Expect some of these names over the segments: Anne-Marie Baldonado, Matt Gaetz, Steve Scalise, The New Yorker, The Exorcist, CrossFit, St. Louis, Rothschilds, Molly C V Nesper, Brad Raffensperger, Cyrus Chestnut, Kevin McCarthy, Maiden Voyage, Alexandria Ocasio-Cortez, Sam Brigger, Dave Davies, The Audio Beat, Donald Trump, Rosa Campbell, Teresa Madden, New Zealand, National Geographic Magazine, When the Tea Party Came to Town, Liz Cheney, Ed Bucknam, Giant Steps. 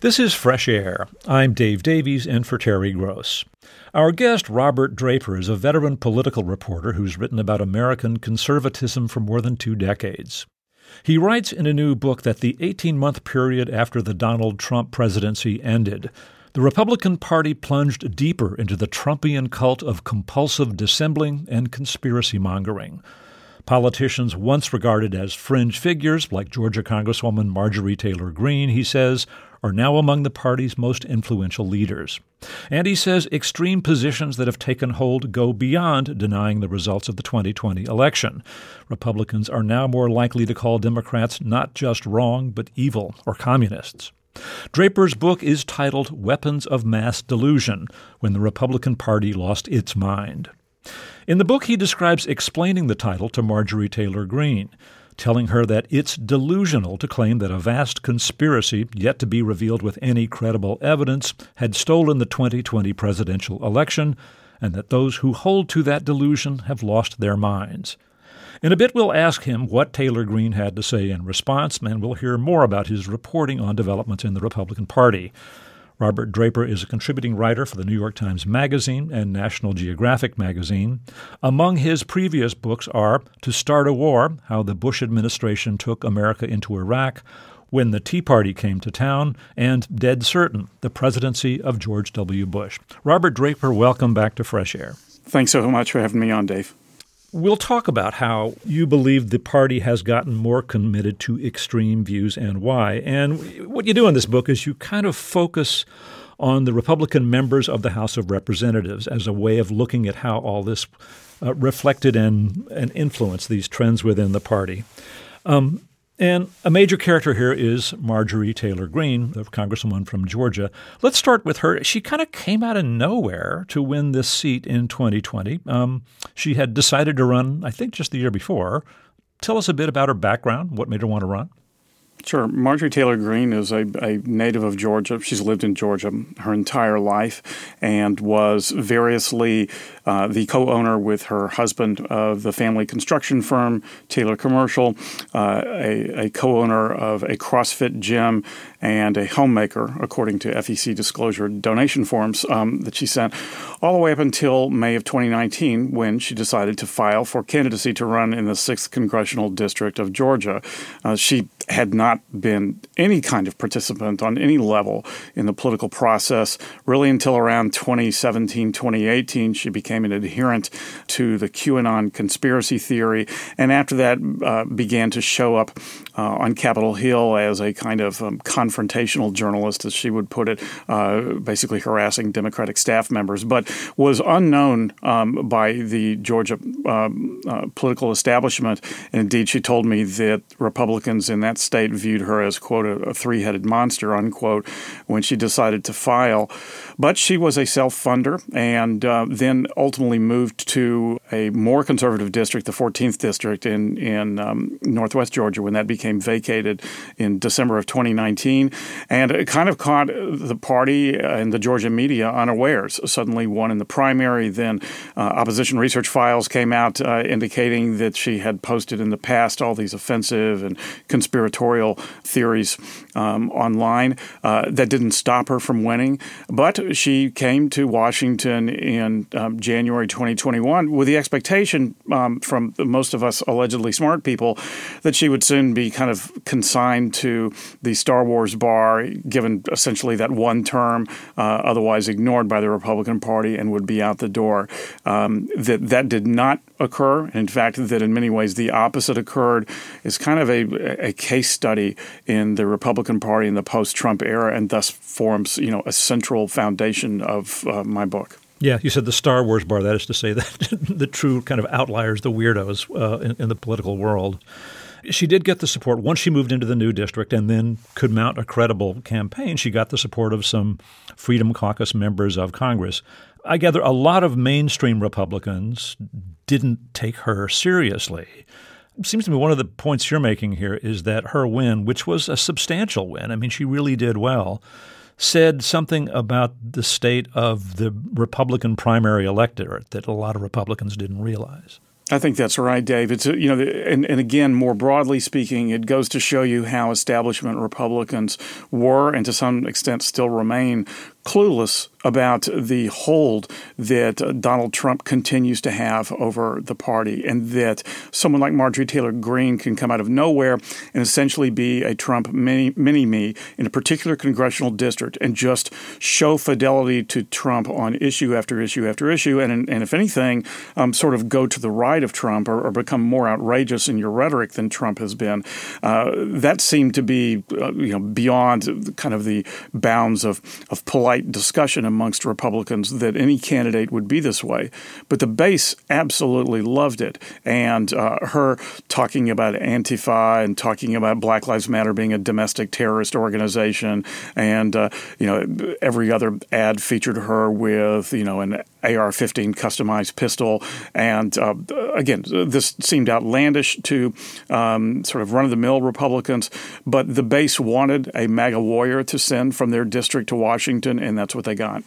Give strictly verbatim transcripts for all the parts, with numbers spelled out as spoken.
This is Fresh Air. I'm Dave Davies in for Terry Gross. Our guest, Robert Draper, is a veteran political reporter who's written about American conservatism for more than two decades. He writes in a new book that the eighteen-month period after the Donald Trump presidency ended, the Republican Party plunged deeper into the Trumpian cult of compulsive dissembling and conspiracy mongering. Politicians once regarded as fringe figures, like Georgia Congresswoman Marjorie Taylor Greene, he says, are now among the party's most influential leaders. And he says extreme positions that have taken hold go beyond denying the results of the twenty twenty election. Republicans are now more likely to call Democrats not just wrong, but evil or communists. Draper's book is titled Weapons of Mass Delusion, When the Republican Party Lost Its Mind. In the book, he describes explaining the title to Marjorie Taylor Greene, telling her that it's delusional to claim that a vast conspiracy, yet to be revealed with any credible evidence, had stolen the twenty twenty presidential election, and that those who hold to that delusion have lost their minds. In a bit, we'll ask him what Taylor Greene had to say in response, and we'll hear more about his reporting on developments in the Republican Party. Robert Draper is a contributing writer for the New York Times Magazine and National Geographic Magazine. Among his previous books are To Start a War, How the Bush Administration Took America into Iraq, When the Tea Party Came to Town, and Dead Certain, The Presidency of George W. Bush. Robert Draper, welcome back to Fresh Air. Thanks so much for having me on, Dave. We'll talk about how you believe the party has gotten more committed to extreme views and why. And what you do in this book is you kind of focus on the Republican members of the House of Representatives as a way of looking at how all this uh, reflected and, and influenced these trends within the party. Um, and a major character here is Marjorie Taylor Greene, the congresswoman from Georgia. Let's start with her. She kind of came out of nowhere to win this seat in twenty twenty. Um, she had decided to run, I think, just the year before. Tell us a bit about her background, what made her want to run. Sure. Marjorie Taylor Greene is a, a native of Georgia. She's lived in Georgia her entire life and was variously uh, the co-owner with her husband of the family construction firm, Taylor Commercial, uh, a, a co-owner of a CrossFit gym, and a homemaker, according to F E C disclosure donation forms um, that she sent, all the way up until May of twenty nineteen when she decided to file for candidacy to run in the sixth Congressional District of Georgia. Uh, she had not been any kind of participant on any level in the political process, really until around twenty seventeen, twenty eighteen. She became an adherent to the QAnon conspiracy theory, and after that uh, began to show up uh, on Capitol Hill as a kind of um, confrontational journalist, as she would put it, uh, basically harassing Democratic staff members, but was unknown um, by the Georgia um, uh, political establishment. And indeed, she told me that Republicans in that state viewed her as, quote, a, a three-headed monster, unquote, when she decided to file. But she was a self-funder and uh, then ultimately moved to a more conservative district, the fourteenth District in, in um, northwest Georgia, when that became vacated in December of twenty nineteen. And it kind of caught the party and the Georgia media unawares. Suddenly won in the primary. Then uh, opposition research files came out uh, indicating that she had posted in the past all these offensive and conspiratorial theories um, online. Uh, that didn't stop her from winning. But she came to Washington in um, January twenty twenty-one with the expectation um, from most of us allegedly smart people that she would soon be kind of consigned to the Star Wars bar, given essentially that one term, uh, otherwise ignored by the Republican Party, and would be out the door. Um, that that did not occur. And in fact, that in many ways the opposite occurred is kind of a, a case study in the Republican Party in the post-Trump era, and thus forms, you know, a central foundation of uh, my book. Yeah, you said the Star Wars bar. That is to say that the true kind of outliers, the weirdos uh, in, in the political world. She did get the support once she moved into the new district and then could mount a credible campaign. She got the support of some Freedom Caucus members of Congress. I gather a lot of mainstream Republicans didn't take her seriously. It seems to me one of the points you're making here is that her win, which was a substantial win, I mean, she really did well, said something about the state of the Republican primary electorate that a lot of Republicans didn't realize. I think that's right, Dave. It's, you know, and, and again, more broadly speaking, it goes to show you how establishment Republicans were and to some extent still remain clueless about the hold that Donald Trump continues to have over the party, and that someone like Marjorie Taylor Greene can come out of nowhere and essentially be a Trump mini, mini-me in a particular congressional district and just show fidelity to Trump on issue after issue after issue, and, and if anything, um, sort of go to the right of Trump or, or become more outrageous in your rhetoric than Trump has been. Uh, that seemed to be uh, you know, beyond kind of the bounds of, of polite discussion amongst Republicans that any candidate would be this way. But the base absolutely loved it. And uh, her talking about Antifa and talking about Black Lives Matter being a domestic terrorist organization, and uh, you know, every other ad featured her with, you know, an A R fifteen customized pistol. And uh, again, this seemed outlandish to um, sort of run-of-the-mill Republicans, but the base wanted a MAGA warrior to send from their district to Washington, and that's what they got.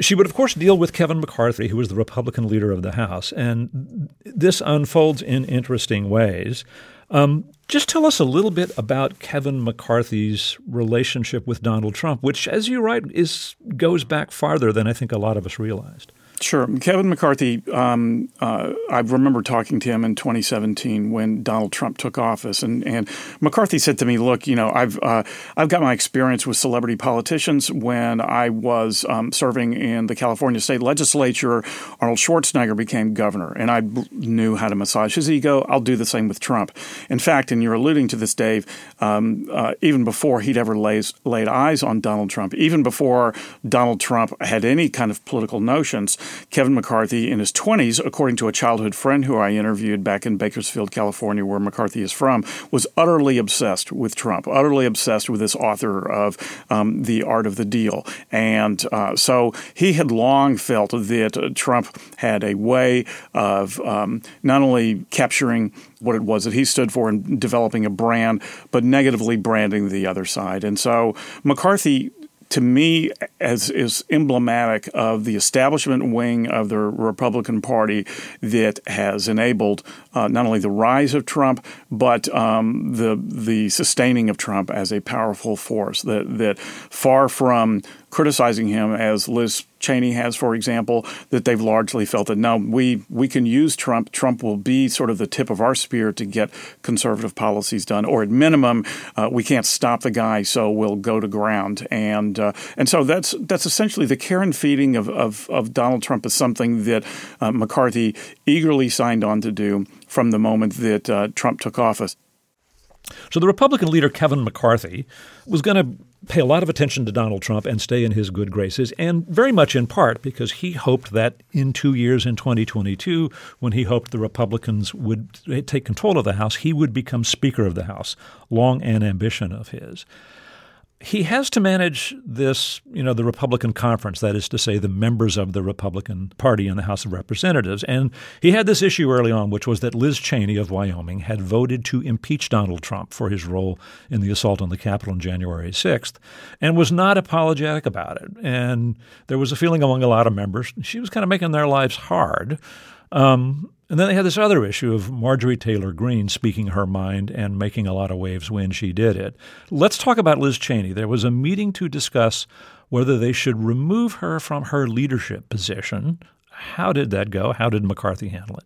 She would, of course, deal with Kevin McCarthy, who was the Republican leader of the House, and this unfolds in interesting ways. Um, just tell us a little bit about Kevin McCarthy's relationship with Donald Trump, which, as you write, is goes back farther than I think a lot of us realized. Sure. Kevin McCarthy, um, uh, I remember talking to him in twenty seventeen when Donald Trump took office. And, and McCarthy said to me, look, you know, I've uh, I've got my experience with celebrity politicians. When I was um, serving in the California state legislature, Arnold Schwarzenegger became governor, and I knew how to massage his ego. I'll do the same with Trump. In fact, and you're alluding to this, Dave, um, uh, even before he'd ever lays, laid eyes on Donald Trump, even before Donald Trump had any kind of political notions, Kevin McCarthy in his twenties, according to a childhood friend who I interviewed back in Bakersfield, California, where McCarthy is from, was utterly obsessed with Trump, utterly obsessed with this author of um, The Art of the Deal. And uh, so he had long felt that uh, Trump had a way of um, not only capturing what it was that he stood for and developing a brand, but negatively branding the other side. And so McCarthy, to me, as is emblematic of the establishment wing of the Republican Party that has enabled uh, not only the rise of Trump, but um, the the sustaining of Trump as a powerful force. That that far from criticizing him, as Liz Cheney has, for example, that they've largely felt that, no, we we can use Trump. Trump will be sort of the tip of our spear to get conservative policies done, or at minimum, uh, we can't stop the guy, so we'll go to ground. And uh, and so that's that's essentially the care and feeding of, of, of Donald Trump is something that uh, McCarthy eagerly signed on to do from the moment that uh, Trump took office. So the Republican leader, Kevin McCarthy, was going to pay a lot of attention to Donald Trump and stay in his good graces, and very much in part because he hoped that in two years, in twenty twenty-two, when he hoped the Republicans would take control of the House, he would become Speaker of the House, long an ambition of his. He has to manage this, you know, the Republican conference, that is to say the members of the Republican Party in the House of Representatives. And he had this issue early on, which was that Liz Cheney of Wyoming had voted to impeach Donald Trump for his role in the assault on the Capitol on January sixth and was not apologetic about it. And there was a feeling among a lot of members she was kind of making their lives hard. Um, and then they had this other issue of Marjorie Taylor Greene speaking her mind and making a lot of waves when she did it. Let's talk about Liz Cheney. There was a meeting to discuss whether they should remove her from her leadership position. How did that go? How did McCarthy handle it?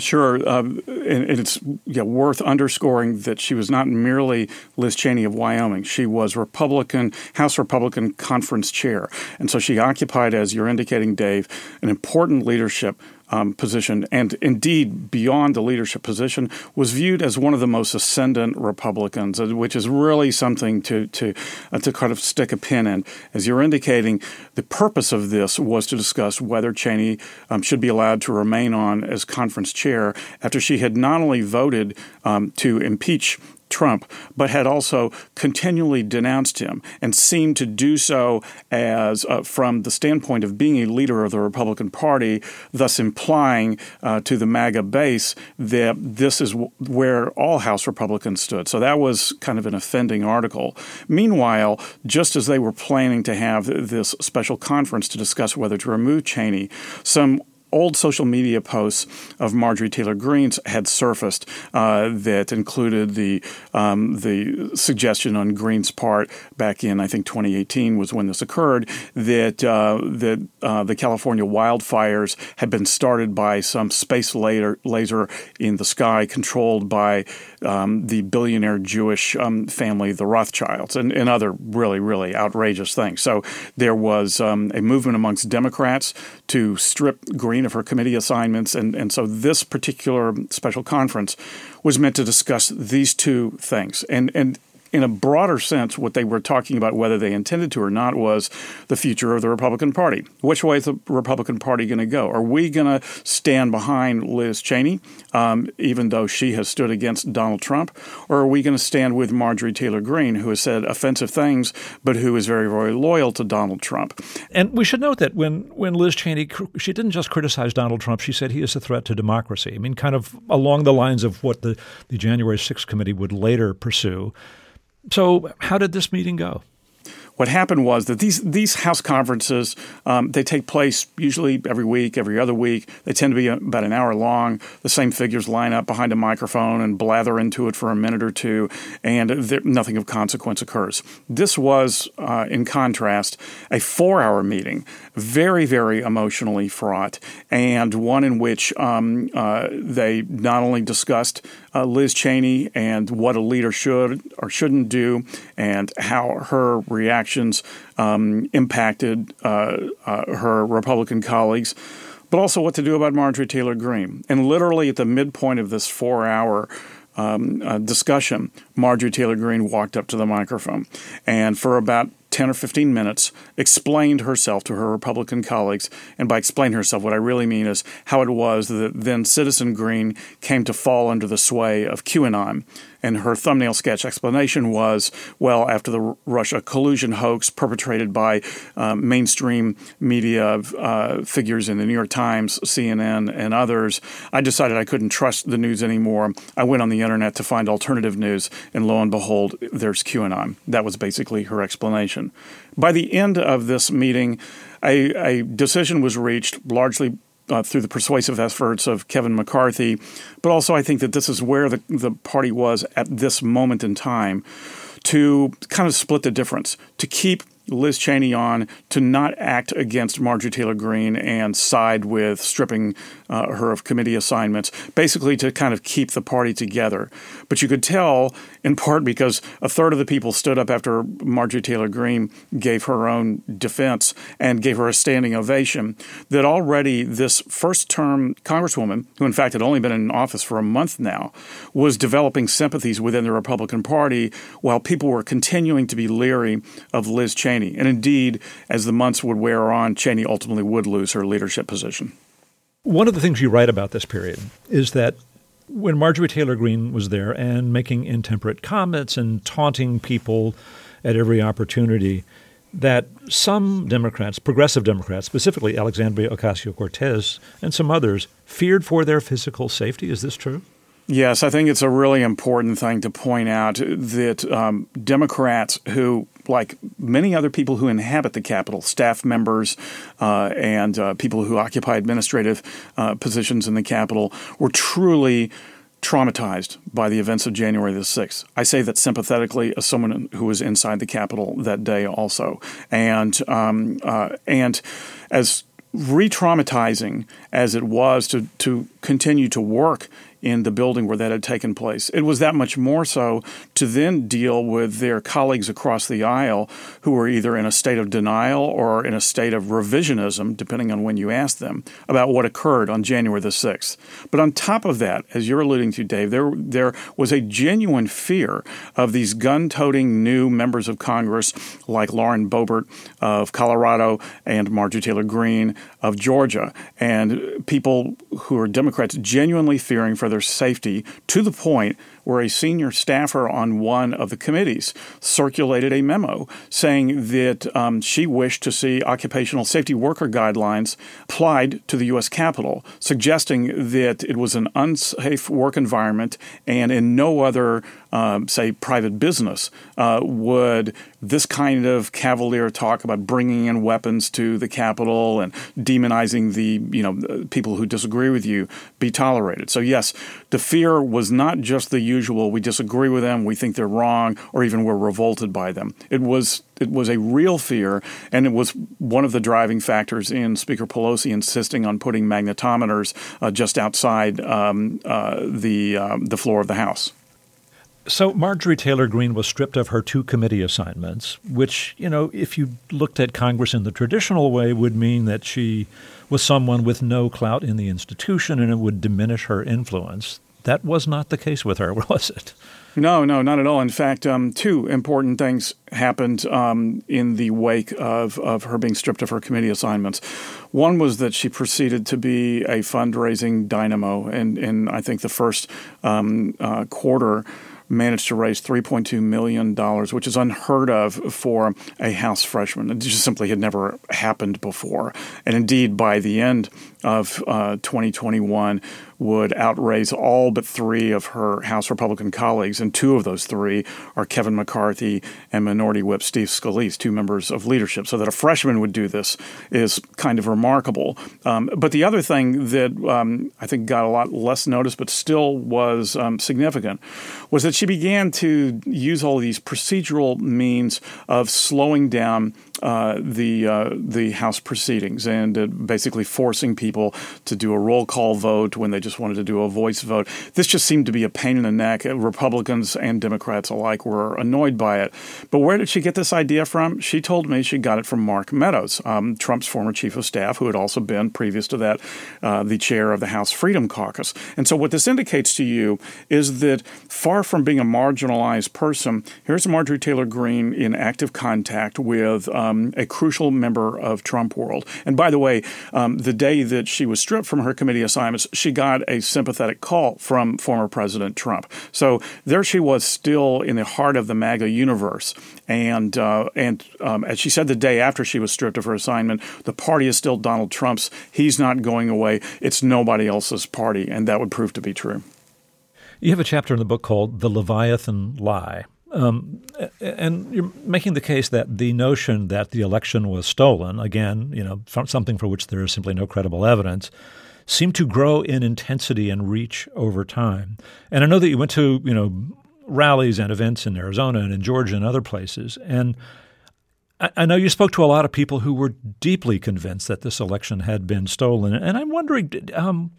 Sure. Um, and, and it's yeah, worth underscoring that she was not merely Liz Cheney of Wyoming. She was Republican, House Republican Conference Chair. And so she occupied, as you're indicating, Dave, an important leadership Um, position, and indeed beyond the leadership position, was viewed as one of the most ascendant Republicans, which is really something to to uh, to kind of stick a pin in. As you're indicating, the purpose of this was to discuss whether Cheney um, should be allowed to remain on as conference chair after she had not only voted um, to impeach Trump, but had also continually denounced him and seemed to do so as uh, from the standpoint of being a leader of the Republican Party, thus implying uh, to the MAGA base that this is w- where all House Republicans stood. So that was kind of an offending article. Meanwhile, just as they were planning to have this special conference to discuss whether to remove Cheney, some old social media posts of Marjorie Taylor Greene had surfaced uh, that included the um, the suggestion on Greene's part back in, I think, twenty eighteen was when this occurred, that uh, that uh, the California wildfires had been started by some space laser, laser in the sky controlled by um, the billionaire Jewish um, family, the Rothschilds, and, and other really, really outrageous things. So there was um, a movement amongst Democrats to strip Greene of her committee assignments. And, and so this particular special conference was meant to discuss these two things. And, and in a broader sense, what they were talking about, whether they intended to or not, was the future of the Republican Party. Which way is the Republican Party going to go? Are we going to stand behind Liz Cheney, um, even though she has stood against Donald Trump? Or are we going to stand with Marjorie Taylor Greene, who has said offensive things, but who is very, very loyal to Donald Trump? And we should note that when, when Liz Cheney, she didn't just criticize Donald Trump, she said he is a threat to democracy. I mean, kind of along the lines of what the, the January sixth committee would later pursue. So how did this meeting go? What happened was that these these House conferences, um, they take place usually every week, every other week. They tend to be about an hour long. The same figures line up behind a microphone and blather into it for a minute or two, and there, nothing of consequence occurs. This was, uh, in contrast, a four-hour meeting, very, very emotionally fraught, and one in which um, uh, they not only discussed uh, Liz Cheney and what a leader should or shouldn't do and how her reaction Um, impacted uh, uh, her Republican colleagues, but also what to do about Marjorie Taylor Greene. And literally at the midpoint of this four-hour um, uh, discussion, Marjorie Taylor Greene walked up to the microphone and for about ten or fifteen minutes explained herself to her Republican colleagues. And by explain herself, what I really mean is how it was that then Citizen Greene came to fall under the sway of QAnon. And her thumbnail sketch explanation was, well, after the Russia collusion hoax perpetrated by uh, mainstream media uh, figures in the New York Times, C N N, and others, I decided I couldn't trust the news anymore. I went on the internet to find alternative news, and lo and behold, there's QAnon. That was basically her explanation. By the end of this meeting, a, a decision was reached, largely Uh, through the persuasive efforts of Kevin McCarthy. But also I think that this is where the, the party was at this moment in time to kind of split the difference, to keep Liz Cheney on, to not act against Marjorie Taylor Greene and side with stripping uh, her of committee assignments, basically to kind of keep the party together. But you could tell, in part because a third of the people stood up after Marjorie Taylor Greene gave her own defense and gave her a standing ovation, that already this first-term congresswoman, who in fact had only been in office for a month now, was developing sympathies within the Republican Party while people were continuing to be leery of Liz Cheney. And indeed, as the months would wear on, Cheney ultimately would lose her leadership position. One of the things you write about this period is that when Marjorie Taylor Greene was there and making intemperate comments and taunting people at every opportunity, that some Democrats, progressive Democrats, specifically Alexandria Ocasio-Cortez and some others, feared for their physical safety. Is this true? Yes, I think it's a really important thing to point out that um, Democrats who, like many other people who inhabit the Capitol, staff members uh, and uh, people who occupy administrative uh, positions in the Capitol, were truly traumatized by the events of January the sixth. I say that sympathetically as someone who was inside the Capitol that day also. And um, uh, and as re-traumatizing as it was to, to continue to work in the building where that had taken place, it was that much more so to then deal with their colleagues across the aisle who were either in a state of denial or in a state of revisionism, depending on when you asked them, about what occurred on January the sixth. But on top of that, as you're alluding to, Dave, there there was a genuine fear of these gun-toting new members of Congress like Lauren Boebert of Colorado and Marjorie Taylor Greene of Georgia, and people who are Democrats genuinely fearing for their safety to the point where a senior staffer on one of the committees circulated a memo saying that um, she wished to see occupational safety worker guidelines applied to the U S Capitol, suggesting that it was an unsafe work environment and in no other, um, say, private business uh, would this kind of cavalier talk about bringing in weapons to the Capitol and demonizing the, you know, people who disagree with you be tolerated. So, yes, the fear was not just the usual, we disagree with them, we think they're wrong, or even we're revolted by them. It was it was a real fear, and it was one of the driving factors in Speaker Pelosi insisting on putting magnetometers uh, just outside um, uh, the um, the floor of the House. So Marjorie Taylor Greene was stripped of her two committee assignments, which, you know, if you looked at Congress in the traditional way, would mean that she was someone with no clout in the institution and it would diminish her influence. That was not the case with her, was it? No, no, not at all. In fact, um, two important things happened um, in the wake of, of her being stripped of her committee assignments. One was that she proceeded to be a fundraising dynamo, and, and I think the first um, uh, quarter managed to raise three point two million dollars, which is unheard of for a House freshman. It just simply had never happened before. And indeed, by the end of uh, twenty twenty-one, would outraise all but three of her House Republican colleagues, and two of those three are Kevin McCarthy and Minority Whip Steve Scalise, two members of leadership. So that a freshman would do this is kind of remarkable. Um, but the other thing that um, I think got a lot less notice but still was um, significant was that she began to use all these procedural means of slowing down Uh, the uh, the House proceedings and uh, basically forcing people to do a roll call vote when they just wanted to do a voice vote. This just seemed to be a pain in the neck. Republicans and Democrats alike were annoyed by it. But where did she get this idea from? She told me she got it from Mark Meadows, um, Trump's former chief of staff, who had also been, previous to that, uh, the chair of the House Freedom Caucus. And so what this indicates to you is that far from being a marginalized person, here's Marjorie Taylor Greene in active contact with um, Um, a crucial member of Trump world. And by the way, um, the day that she was stripped from her committee assignments, she got a sympathetic call from former President Trump. So there she was, still in the heart of the MAGA universe. And uh, and um, as she said the day after she was stripped of her assignment, the party is still Donald Trump's. He's not going away. It's nobody else's party. And that would prove to be true. You have a chapter in the book called The Leviathan Lie. Um, and you're making the case that the notion that the election was stolen, again, you know, from something for which there is simply no credible evidence, seemed to grow in intensity and reach over time. And I know that you went to, you know, rallies and events in Arizona and in Georgia and other places. And I, I know you spoke to a lot of people who were deeply convinced that this election had been stolen. And I'm wondering, did, um,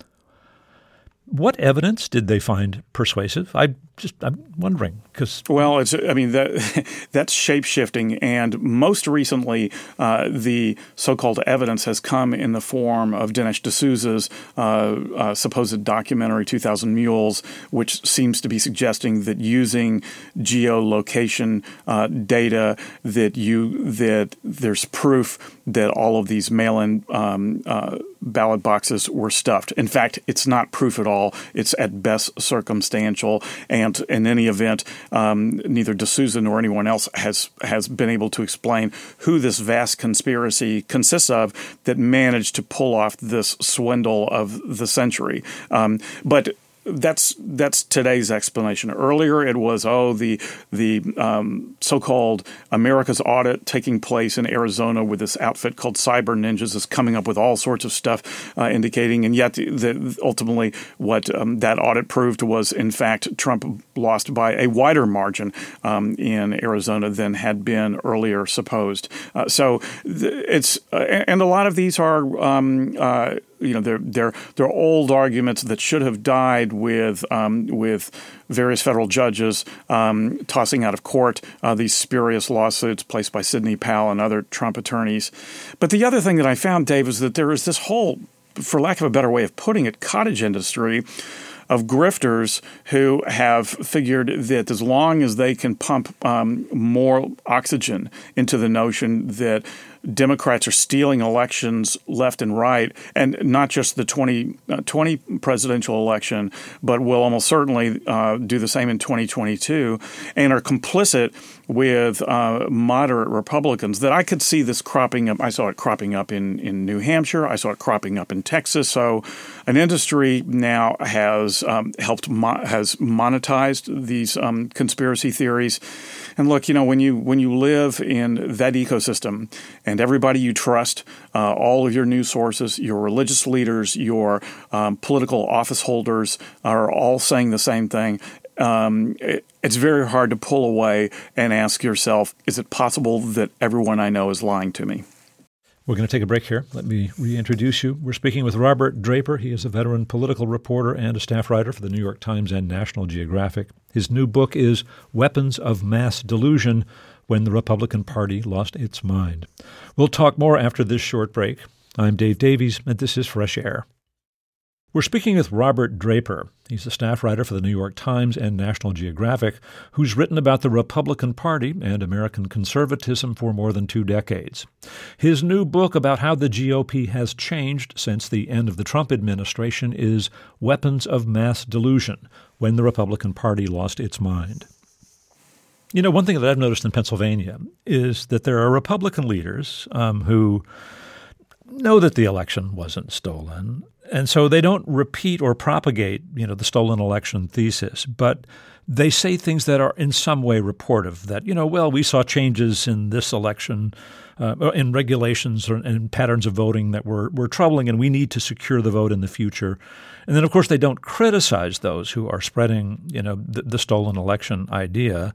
what evidence did they find persuasive? I just I'm wondering because well, it's I mean that that's shape shifting, and most recently uh, the so-called evidence has come in the form of Dinesh D'Souza's uh, uh, supposed documentary two thousand Mules, which seems to be suggesting that using geolocation uh, data that you that there's proof that all of these mail-in um, uh, ballot boxes were stuffed. In fact, it's not proof at all. It's at best circumstantial, and in any event, um, neither D'Souza nor anyone else has has been able to explain who this vast conspiracy consists of that managed to pull off this swindle of the century. Um, but that's that's today's explanation. Earlier, it was oh the the um, so-called America's audit taking place in Arizona with this outfit called Cyber Ninjas is coming up with all sorts of stuff uh, indicating, and yet the, the, ultimately what um, that audit proved was in fact Trump lost by a wider margin um, in Arizona than had been earlier supposed. Uh, so th- it's uh, and a lot of these are. Um, uh, You know, they're, they're, they're old arguments that should have died with um, with various federal judges um, tossing out of court uh, these spurious lawsuits placed by Sidney Powell and other Trump attorneys. But the other thing that I found, Dave, is that there is this whole, for lack of a better way of putting it, cottage industry of grifters who have figured that as long as they can pump um, more oxygen into the notion that Democrats are stealing elections left and right, and not just the twenty twenty presidential election, but will almost certainly uh, do the same in twenty twenty-two, and are complicit with uh, moderate Republicans, that I could see this cropping up. I saw it cropping up in, in New Hampshire. I saw it cropping up in Texas. So an industry now has um, helped mo- has monetized these um, conspiracy theories. And look, you know, when you when you live in that ecosystem and everybody you trust, uh, all of your news sources, your religious leaders, your um, political office holders are all saying the same thing. Um, it, it's very hard to pull away and ask yourself, is it possible that everyone I know is lying to me? We're going to take a break here. Let me reintroduce you. We're speaking with Robert Draper. He is a veteran political reporter and a staff writer for the New York Times and National Geographic. His new book is Weapons of Mass Delusion, When the Republican Party Lost Its Mind. We'll talk more after this short break. I'm Dave Davies, and this is Fresh Air. We're speaking with Robert Draper. He's a staff writer for the New York Times and National Geographic, who's written about the Republican Party and American conservatism for more than two decades. His new book about how the G O P has changed since the end of the Trump administration is Weapons of Mass Delusion, When the Republican Party Lost Its Mind. You know, one thing that I've noticed in Pennsylvania is that there are Republican leaders um, who know that the election wasn't stolen. And so they don't repeat or propagate, you know, the stolen election thesis, but they say things that are in some way reportive that, you know, well, we saw changes in this election, uh, in regulations or, and patterns of voting that were, were troubling, and we need to secure the vote in the future. And then, of course, they don't criticize those who are spreading, you know, the, the stolen election idea.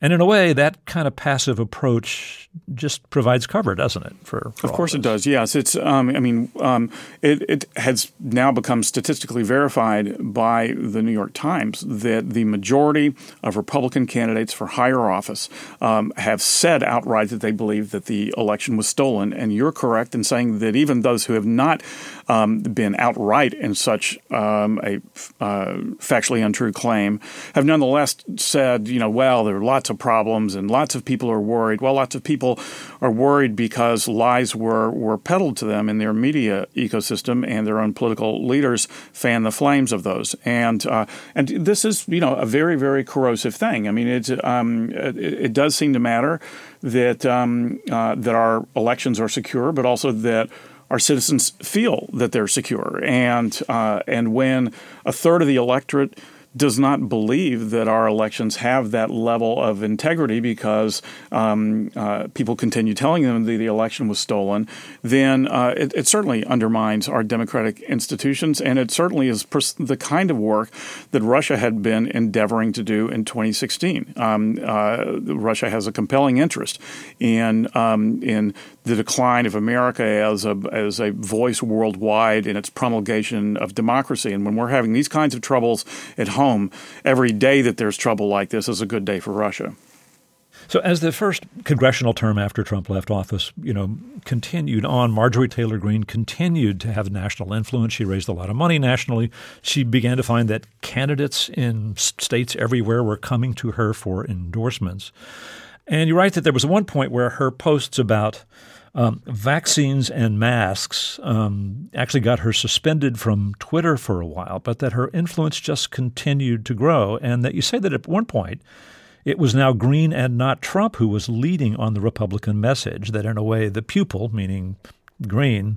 And in a way, that kind of passive approach just provides cover, doesn't it? For, for of course it does. Yes, it's. Um, I mean, um, it, it has now become statistically verified by the New York Times that the majority of Republican candidates for higher office um, have said outright that they believe that the election was stolen. And you're correct in saying that even those who have not um, been outright in such um, a uh, factually untrue claim have nonetheless said, you know, well, there are lots of problems and lots of people are worried. Well, lots of people are worried because lies were, were peddled to them in their media ecosystem, and their own political leaders fan the flames of those. And uh, and this is, you know, a very, very corrosive thing. I mean, it's, um, it, it does seem to matter that um, uh, that our elections are secure, but also that our citizens feel that they're secure. And uh, and when a third of the electorate does not believe that our elections have that level of integrity because um, uh, people continue telling them that the election was stolen, then uh, it, it certainly undermines our democratic institutions, and it certainly is pers- the kind of work that Russia had been endeavoring to do in twenty sixteen. Um, uh, Russia has a compelling interest in um, in the decline of America as a as a voice worldwide in its promulgation of democracy. And when we're having these kinds of troubles at home, Home. Every day that there's trouble like this is a good day for Russia. So as the first congressional term after Trump left office, you know, continued on, Marjorie Taylor Greene continued to have national influence. She raised a lot of money nationally. She began to find that candidates in states everywhere were coming to her for endorsements. And you're right that there was one point where her posts about Um, vaccines and masks um, actually got her suspended from Twitter for a while, but that her influence just continued to grow, and that you say that at one point it was now Greene and not Trump who was leading on the Republican message, that in a way the pupil, meaning Greene,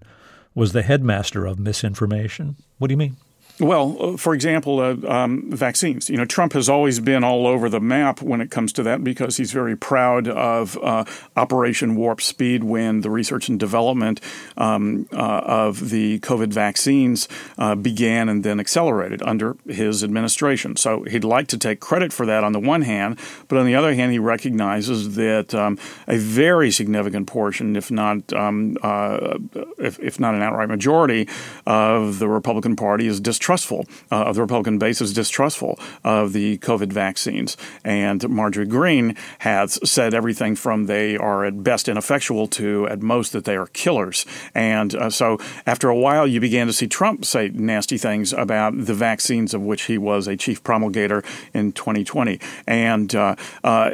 was the headmaster of misinformation. What do you mean? Well, for example, uh, um, vaccines. You know, Trump has always been all over the map when it comes to that because he's very proud of uh, Operation Warp Speed when the research and development um, uh, of the COVID vaccines uh, began and then accelerated under his administration. So he'd like to take credit for that on the one hand, but on the other hand, he recognizes that um, a very significant portion, if not um, uh, if, if not an outright majority, of the Republican Party is distrustful distrustful uh, of the Republican base is distrustful of the COVID vaccines. And Marjorie Greene has said everything from they are at best ineffectual to at most that they are killers. And uh, so after a while, you began to see Trump say nasty things about the vaccines, of which he was a chief promulgator in twenty twenty. And uh, uh,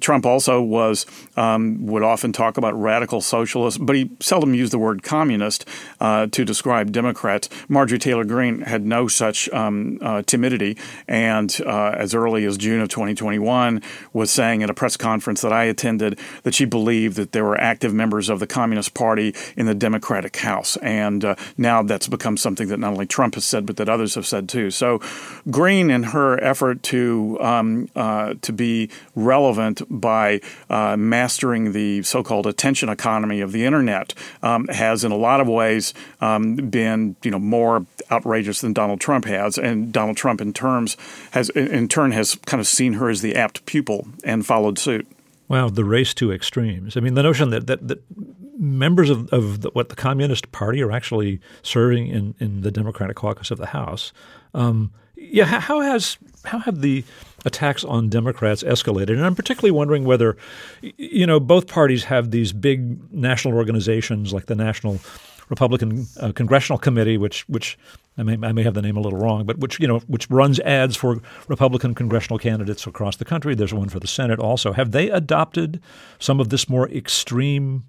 Trump also was um, would often talk about radical socialists, but he seldom used the word communist uh, to describe Democrats. Marjorie Taylor Greene had no such um, uh, timidity, and uh, as early as June of twenty twenty-one was saying at a press conference that I attended that she believed that there were active members of the Communist Party in the Democratic House. And uh, now that's become something that not only Trump has said, but that others have said too. So Greene, in her effort to um, uh, to be relevant by uh, mastering the so-called attention economy of the internet, um, has in a lot of ways um, been you know more outrageous than Donald Trump has, and Donald Trump in terms has in turn has kind of seen her as the apt pupil and followed suit. Wow, the race to extremes. I mean, the notion that that, that members of, of the, what the Communist Party are actually serving in, in the Democratic caucus of the House. Um, yeah, how has how have the attacks on Democrats escalated? And I'm particularly wondering whether, you know, both parties have these big national organizations like the National Republican uh, Congressional Committee, which which I may I may have the name a little wrong, but which you know which runs ads for Republican congressional candidates across the country. There's one for the Senate also. Have they adopted some of this more extreme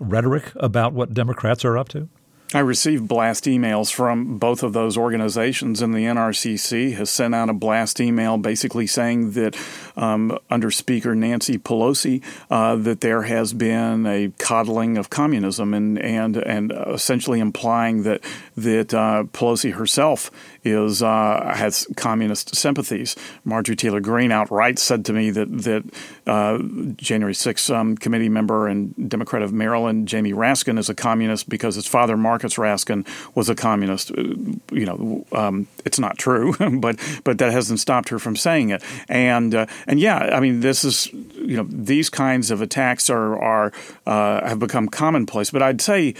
rhetoric about what Democrats are up to? I received blast emails from both of those organizations, and the N R C C has sent out a blast email basically saying that um, under Speaker Nancy Pelosi uh, that there has been a coddling of communism and and, and essentially implying that, that uh, Pelosi herself is uh, has communist sympathies. Marjorie Taylor Greene outright said to me that, that uh, January sixth um, committee member and Democrat of Maryland, Jamie Raskin, is a communist because his father, Mark Marcus Raskin, was a communist. You know, um, it's not true, but but that hasn't stopped her from saying it. And uh, and yeah, I mean, this is you know these kinds of attacks are are uh, have become commonplace. But I'd say,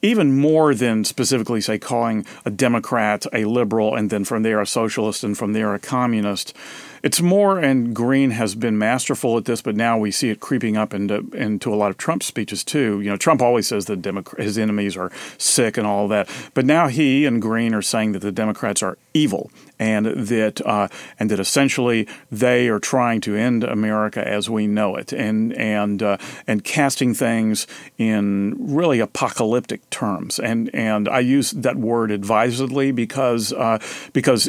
even more than specifically, say, calling a Democrat a liberal and then from there a socialist and from there a communist, it's more, and Greene has been masterful at this, but now we see it creeping up into, into a lot of Trump's speeches too. You know, Trump always says that Democ- his enemies are sick and all that, but now he and Greene are saying that the Democrats are evil and that uh, and that essentially they are trying to end America as we know it, and and uh, and casting things in really apocalyptic terms. And and I use that word advisedly because uh, because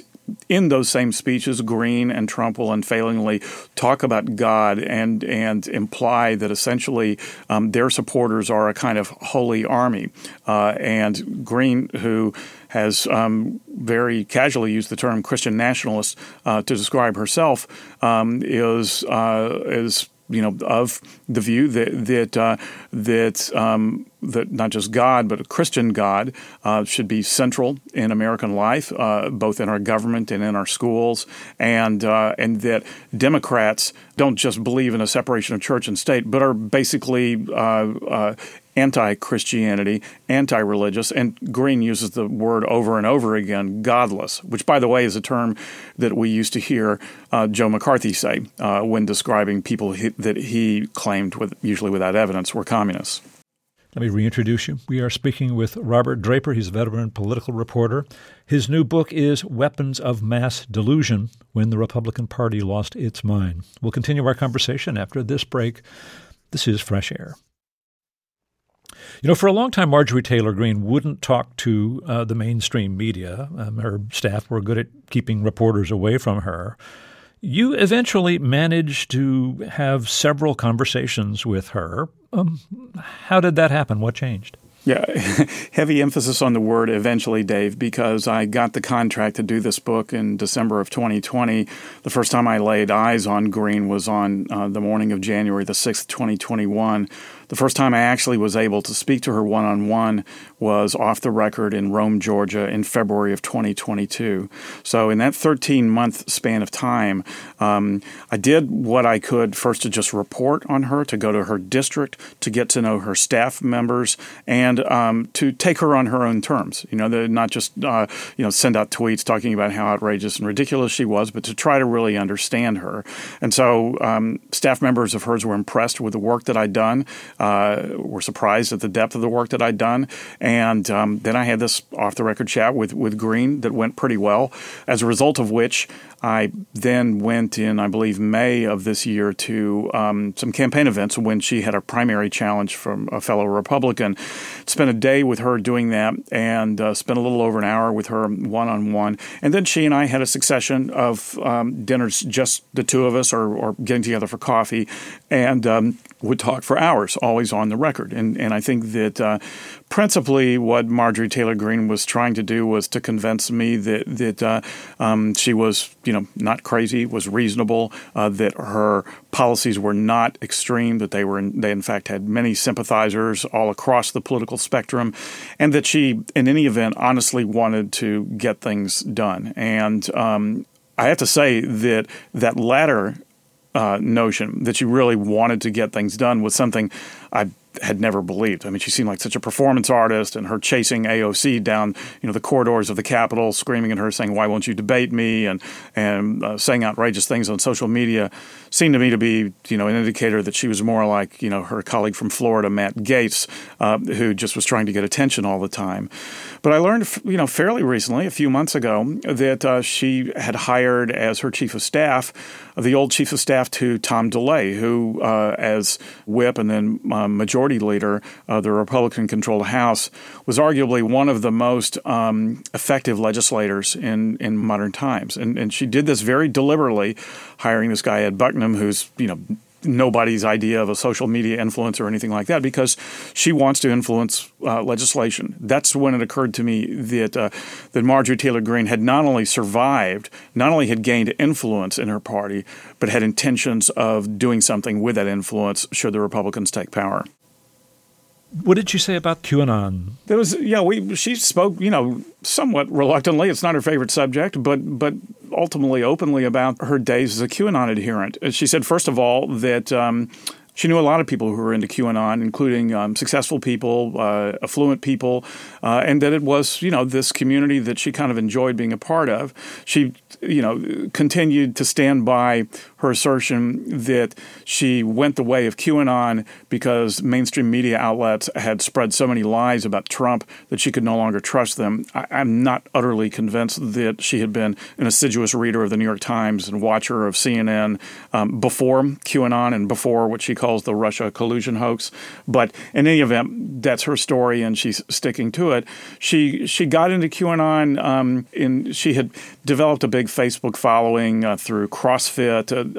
in those same speeches, Greene and Trump will unfailingly talk about God and and imply that essentially um, their supporters are a kind of holy army. Uh, and Greene, who has um, very casually used the term Christian nationalist uh, to describe herself, um, is uh, is you know of the view that that uh, that. Um, that not just God, but a Christian God uh, should be central in American life, uh, both in our government and in our schools, and uh, and that Democrats don't just believe in a separation of church and state, but are basically uh, uh, anti-Christianity, anti-religious, and Greene uses the word over and over again, godless, which, by the way, is a term that we used to hear uh, Joe McCarthy say uh, when describing people he, that he claimed, with, usually without evidence, were communists. Let me reintroduce you. We are speaking with Robert Draper. He's a veteran political reporter. His new book is Weapons of Mass Delusion, When the Republican Party Lost Its Mind. We'll continue our conversation after this break. This is Fresh Air. You know, for a long time, Marjorie Taylor Greene wouldn't talk to uh, the mainstream media. Um, her staff were good at keeping reporters away from her. You eventually managed to have several conversations with her. Um, how did that happen? What changed? Yeah, heavy emphasis on the word eventually, Dave, because I got the contract to do this book in December of twenty twenty. The first time I laid eyes on Greene was on uh, the morning of January the sixth, twenty twenty-one. The first time I actually was able to speak to her one-on-one was off the record in Rome, Georgia in February of twenty twenty-two. So in that thirteen-month span of time, um, I did what I could first to just report on her, to go to her district, to get to know her staff members, and um, to take her on her own terms. You know, not just uh, you know send out tweets talking about how outrageous and ridiculous she was, but to try to really understand her. And so um, staff members of hers were impressed with the work that I'd done, uh, were surprised at the depth of the work that I'd done. And um, then I had this off-the-record chat with, with Greene that went pretty well, as a result of which I then went in, I believe, May of this year to um, some campaign events when she had a primary challenge from a fellow Republican. Spent a day with her doing that and uh, spent a little over an hour with her one-on-one. And then she and I had a succession of um, dinners, just the two of us, or, or getting together for coffee, and um, would talk for hours, always on the record. And, and I think that uh, principally what Marjorie Taylor Greene was trying to do was to convince me that, that uh, um, she was, you know, not crazy, was reasonable, uh, that her policies were not extreme, that they were in, they in fact had many sympathizers all across the political spectrum, and that she, in any event, honestly wanted to get things done. And um, I have to say that that latter Uh, notion that she really wanted to get things done was something I had never believed. I mean, she seemed like such a performance artist, and her chasing A O C down, you know, the corridors of the Capitol, screaming at her, saying, "Why won't you debate me?" and and uh, saying outrageous things on social media seemed to me to be, you know, an indicator that she was more like, you know, her colleague from Florida, Matt Gaetz, uh, who just was trying to get attention all the time. But I learned, you know, fairly recently, a few months ago, that uh, she had hired as her chief of staff the old chief of staff to Tom DeLay, who, uh, as whip and then uh, majority leader of the Republican-controlled House, was arguably one of the most um, effective legislators in, in modern times. And, and she did this very deliberately, hiring this guy, Ed Bucknam, who's, you know, nobody's idea of a social media influence or anything like that, because she wants to influence uh, legislation. That's when it occurred to me that uh, that Marjorie Taylor Greene had not only survived, not only had gained influence in her party, but had intentions of doing something with that influence should the Republicans take power. What did you say about QAnon? There was, yeah, we she spoke, you know, somewhat reluctantly. It's not her favorite subject, but but ultimately openly about her days as a QAnon adherent. She said, first of all, that um, she knew a lot of people who were into QAnon, including um, successful people, uh, affluent people, uh, and that it was, you know, this community that she kind of enjoyed being a part of. She, you know, continued to stand by her assertion that she went the way of QAnon because mainstream media outlets had spread so many lies about Trump that she could no longer trust them. I, I'm not utterly convinced that she had been an assiduous reader of the New York Times and watcher of C N N um, before QAnon and before what she calls the Russia collusion hoax. But in any event, that's her story, and she's sticking to it. She she got into QAnon, um, and she had developed a big Facebook following uh, through CrossFit uh,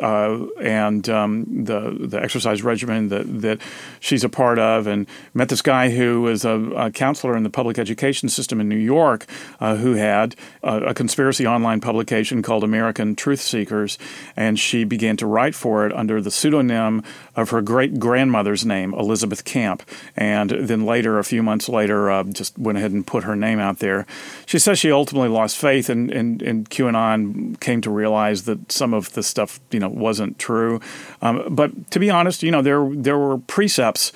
and um, the the exercise regimen that, that she's a part of, and met this guy who is a, a counselor in the public education system in New York uh, who had a, a conspiracy online publication called American Truth Seekers, and she began to write for it under the pseudonym of her great-grandmother's name, Elizabeth Camp, and then later, a few months later, uh, just went ahead and put her name out there. She says she ultimately lost faith in, in, in QAnon, came to realize that some of the stuff, you know, wasn't true. Um, but to be honest, you know, there there were precepts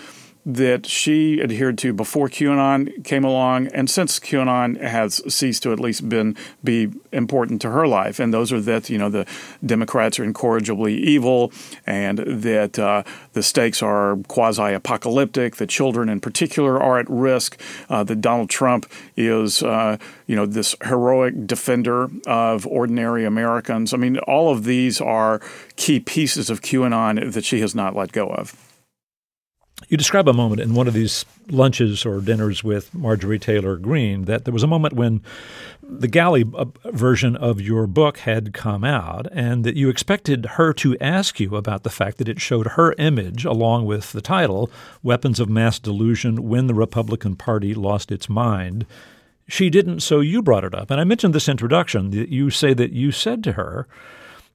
that she adhered to before QAnon came along, and since QAnon has ceased to at least been be important to her life. And those are that, you know, the Democrats are incorrigibly evil, and that uh, the stakes are quasi-apocalyptic, that children in particular are at risk, uh, that Donald Trump is, uh, you know, this heroic defender of ordinary Americans. I mean, all of these are key pieces of QAnon that she has not let go of. You describe a moment in one of these lunches or dinners with Marjorie Taylor Greene that there was a moment when the galley version of your book had come out, and that you expected her to ask you about the fact that it showed her image along with the title, Weapons of Mass Delusion, When the Republican Party Lost Its Mind. She didn't, so you brought it up. And I mentioned this introduction that you say that you said to her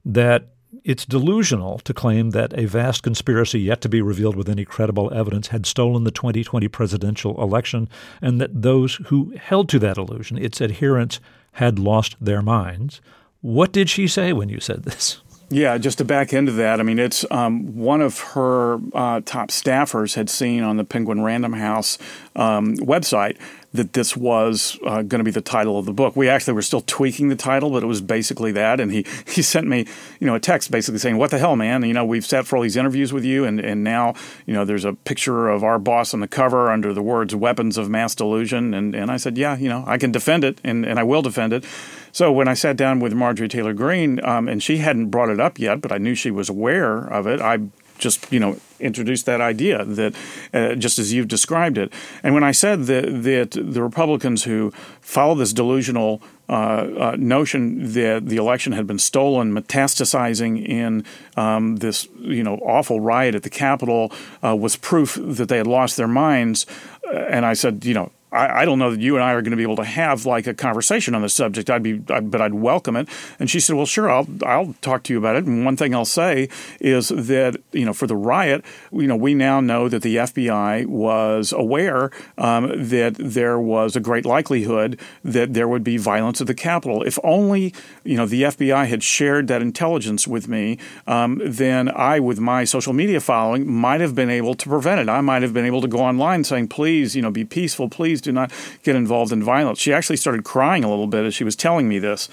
that it's delusional to claim that a vast conspiracy yet to be revealed with any credible evidence had stolen the twenty twenty presidential election and that those who held to that illusion, its adherents, had lost their minds. What did she say when you said this? Yeah, just to back into that, I mean, it's um, one of her uh, top staffers had seen on the Penguin Random House um, website that this was uh, going to be the title of the book. We actually were still tweaking the title, but it was basically that. And he, he sent me, you know, a text basically saying, what the hell, man? You know, we've sat for all these interviews with you, and, and now, you know, there's a picture of our boss on the cover under the words Weapons of Mass Delusion. And, and I said, yeah, you know, I can defend it, and, and I will defend it. So when I sat down with Marjorie Taylor Greene, um, and she hadn't brought it up yet, but I knew she was aware of it, I just, you know, introduced that idea that uh, just as you've described it. And when I said that, that the Republicans who follow this delusional uh, uh, notion that the election had been stolen, metastasizing in um, this, you know, awful riot at the Capitol uh, was proof that they had lost their minds. And I said, you know, I don't know that you and I are going to be able to have like a conversation on the subject. I'd be, I'd, but I'd welcome it. And she said, "Well, sure, I'll, I'll talk to you about it." And one thing I'll say is that, you know, for the riot, you know, we now know that the F B I was aware um, that there was a great likelihood that there would be violence at the Capitol. If only, you know, the F B I had shared that intelligence with me, um, then I, with my social media following, might have been able to prevent it. I might have been able to go online saying, "Please, you know, be peaceful. Please do not get involved in violence." She actually started crying a little bit as she was telling me this.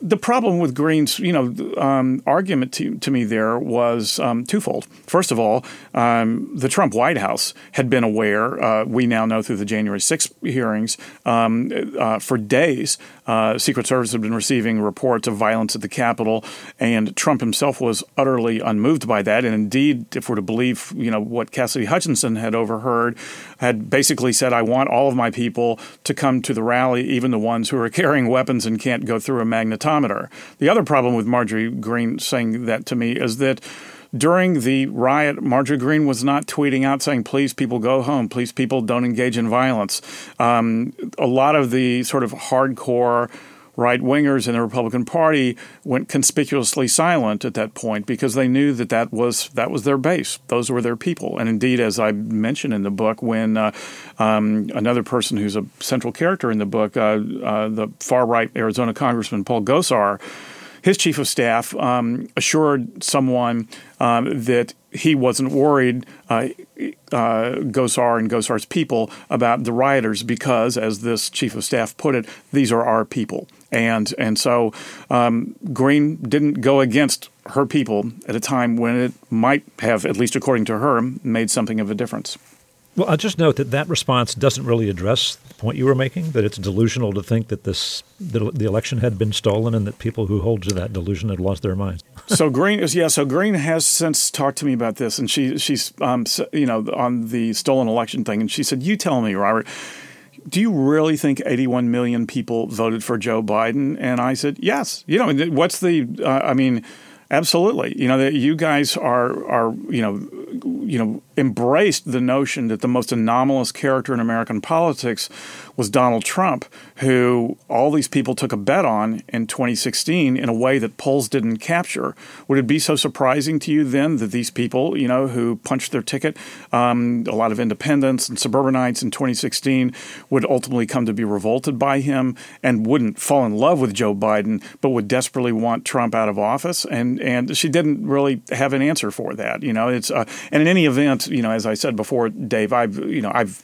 The problem with Green's, you know, um, argument to, to me there was um, twofold. First of all, um, the Trump White House had been aware, uh, we now know through the January sixth hearings, um, uh, for days, uh, Secret Service had been receiving reports of violence at the Capitol, and Trump himself was utterly unmoved by that. And indeed, if we're to believe, you know, what Cassidy Hutchinson had overheard, had basically said, "I want all of my people to come to the rally, even the ones who are carrying weapons and can't go through a magnetometer." The other problem with Marjorie Greene saying that to me is that during the riot, Marjorie Greene was not tweeting out saying, "Please, people, go home. Please, people, don't engage in violence." Um, a lot of the sort of hardcore right-wingers in the Republican Party went conspicuously silent at that point because they knew that that was that was their base. Those were their people. And indeed, as I mentioned in the book, when uh, um, another person who's a central character in the book, uh, uh, the far-right Arizona Congressman Paul Gosar, his chief of staff um, assured someone um, that he wasn't worried, uh, uh, Gosar and Gosar's people, about the rioters because, as this chief of staff put it, these are our people. And and so um, Greene didn't go against her people at a time when it might have, at least according to her, made something of a difference. Well, I'll just note that that response doesn't really address the point you were making, that it's delusional to think that this that the election had been stolen and that people who hold to that delusion had lost their minds. so Greene is yeah. So Greene has since talked to me about this, and she she's um you know on the stolen election thing, and she said, "You tell me, Robert. Do you really think eighty-one million people voted for Joe Biden?" And I said, "Yes. You know, what's the? Uh, I mean." Absolutely. You know, that you guys are, are, you know, you know, embraced the notion that the most anomalous character in American politics was Donald Trump, who all these people took a bet on in twenty sixteen in a way that polls didn't capture. Would it be so surprising to you then that these people, you know, who punched their ticket, um, a lot of independents and suburbanites in twenty sixteen would ultimately come to be revolted by him and wouldn't fall in love with Joe Biden, but would desperately want Trump out of office? And And she didn't really have an answer for that, you know. It's uh, and in any event, you know, as I said before, Dave, I've you know, I've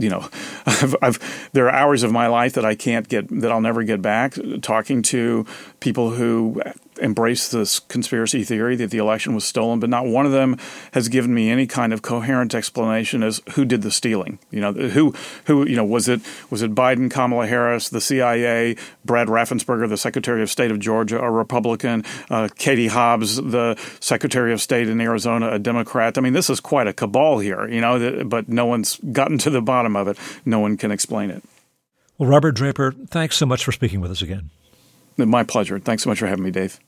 you know, I've, I've there are hours of my life that I can't get that I'll never get back. Talking to people who embrace this conspiracy theory that the election was stolen, but not one of them has given me any kind of coherent explanation as who did the stealing. You know, who who you know was it was it Biden, Kamala Harris, the C I A, Brad Raffensperger, the Secretary of State of Georgia, a Republican, uh, Katie Hobbs, the Secretary of State in Arizona, a Democrat. I mean, this is quite a cabal here, you know. But no one's gotten to the bottom of it. No one can explain it. Well, Robert Draper, thanks so much for speaking with us again. My pleasure. Thanks so much for having me, Dave.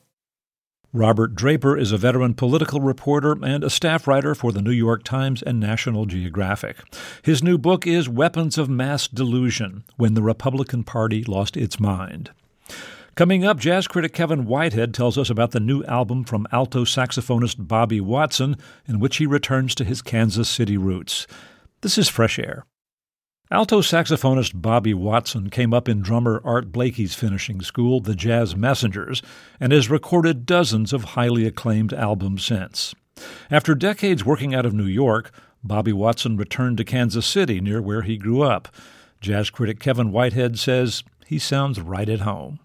Robert Draper is a veteran political reporter and a staff writer for the New York Times and National Geographic. His new book is Weapons of Mass Delusion: When the Republican Party Lost Its Mind. Coming up, jazz critic Kevin Whitehead tells us about the new album from alto saxophonist Bobby Watson, in which he returns to his Kansas City roots. This is Fresh Air. Alto saxophonist Bobby Watson came up in drummer Art Blakey's finishing school, the Jazz Messengers, and has recorded dozens of highly acclaimed albums since. After decades working out of New York, Bobby Watson returned to Kansas City, near where he grew up. Jazz critic Kevin Whitehead says he sounds right at home.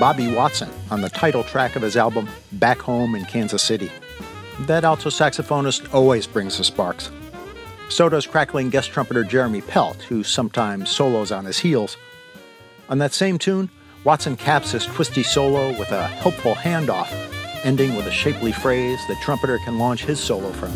Bobby Watson on the title track of his album, Back Home in Kansas City. That alto saxophonist always brings the sparks. So does crackling guest trumpeter Jeremy Pelt, who sometimes solos on his heels. On that same tune, Watson caps his twisty solo with a helpful handoff, ending with a shapely phrase the trumpeter can launch his solo from.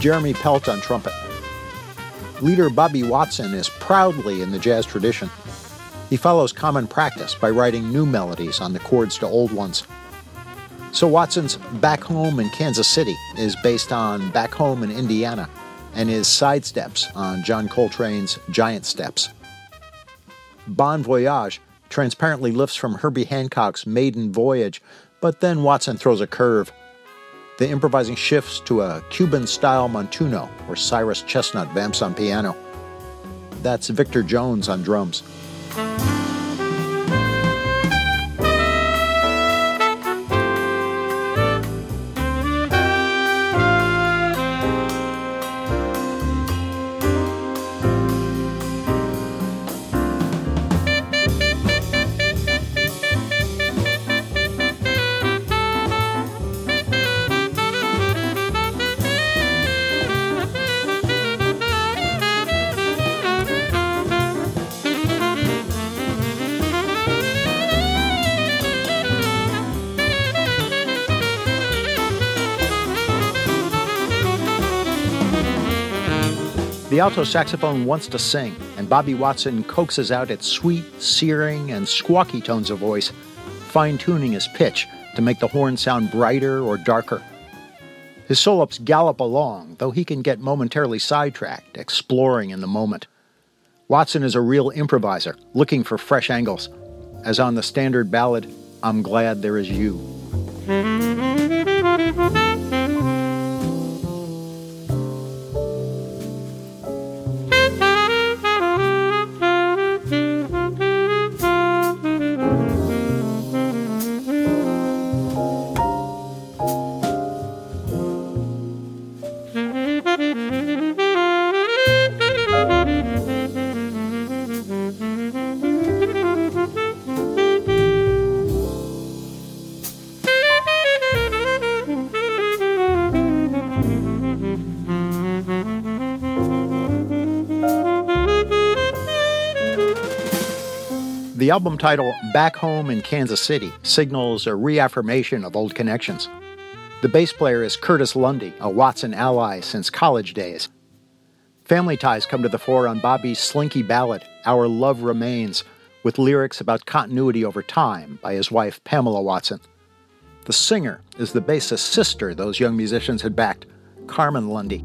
Jeremy Pelt on trumpet. Leader Bobby Watson is proudly in the jazz tradition. He follows common practice by writing new melodies on the chords to old ones. So Watson's Back Home in Kansas City is based on Back Home in Indiana, and his side steps on John Coltrane's Giant Steps. Bon Voyage transparently lifts from Herbie Hancock's Maiden Voyage, but then Watson throws a curve. The improvising shifts to a Cuban-style montuno, or Cyrus Chestnut vamps on piano. That's Victor Jones on drums. The alto saxophone wants to sing, and Bobby Watson coaxes out its sweet, searing, and squawky tones of voice, fine-tuning his pitch to make the horn sound brighter or darker. His solo-ups gallop along, though he can get momentarily sidetracked, exploring in the moment. Watson is a real improviser, looking for fresh angles, as on the standard ballad, I'm Glad There Is You. The album title, Back Home in Kansas City, signals a reaffirmation of old connections. The bass player is Curtis Lundy, a Watson ally since college days. Family ties come to the fore on Bobby's slinky ballad, Our Love Remains, with lyrics about continuity over time by his wife, Pamela Watson. The singer is the bassist's sister those young musicians had backed, Carmen Lundy.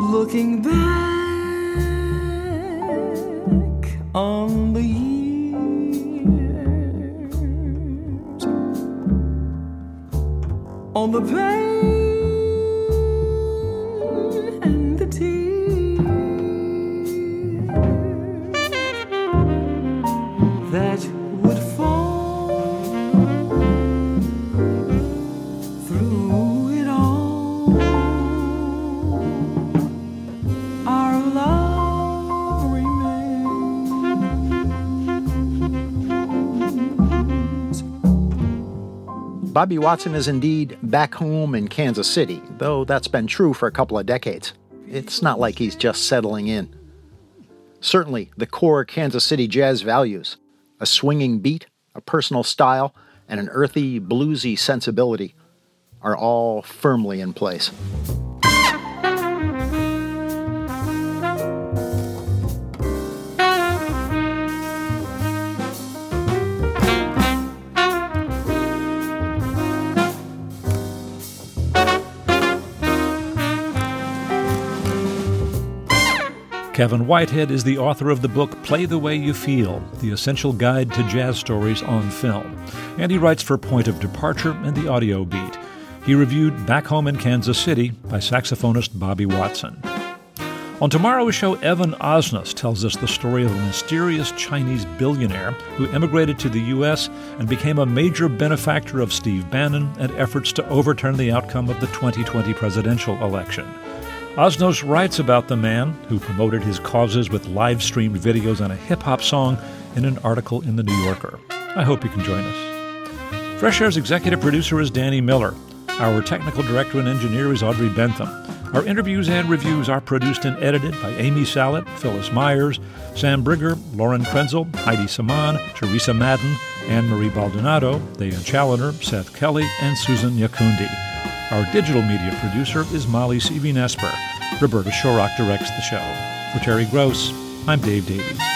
Looking back on the years, Bobby Watson is indeed back home in Kansas City, though that's been true for a couple of decades. It's not like he's just settling in. Certainly, the core Kansas City jazz values, a swinging beat, a personal style, and an earthy, bluesy sensibility, are all firmly in place. Kevin Whitehead is the author of the book Play the Way You Feel, The Essential Guide to Jazz Stories on Film, and he writes for Point of Departure and The Audio Beat. He reviewed Back Home in Kansas City by saxophonist Bobby Watson. On tomorrow's show, Evan Osnes tells us the story of a mysterious Chinese billionaire who emigrated to the U S and became a major benefactor of Steve Bannon and efforts to overturn the outcome of the twenty twenty presidential election. Osnos writes about the man who promoted his causes with live-streamed videos on a hip-hop song in an article in The New Yorker. I hope you can join us. Fresh Air's executive producer is Danny Miller. Our technical director and engineer is Audrey Bentham. Our interviews and reviews are produced and edited by Amy Sallet, Phyllis Myers, Sam Brigger, Lauren Krenzel, Heidi Saman, Teresa Madden, Anne-Marie Baldonado, Dayan Challoner, Seth Kelly, and Susan Yakundi. Our digital media producer is Molly C V Nesper. Roberta Shorrock directs the show. For Terry Gross, I'm Dave Davies.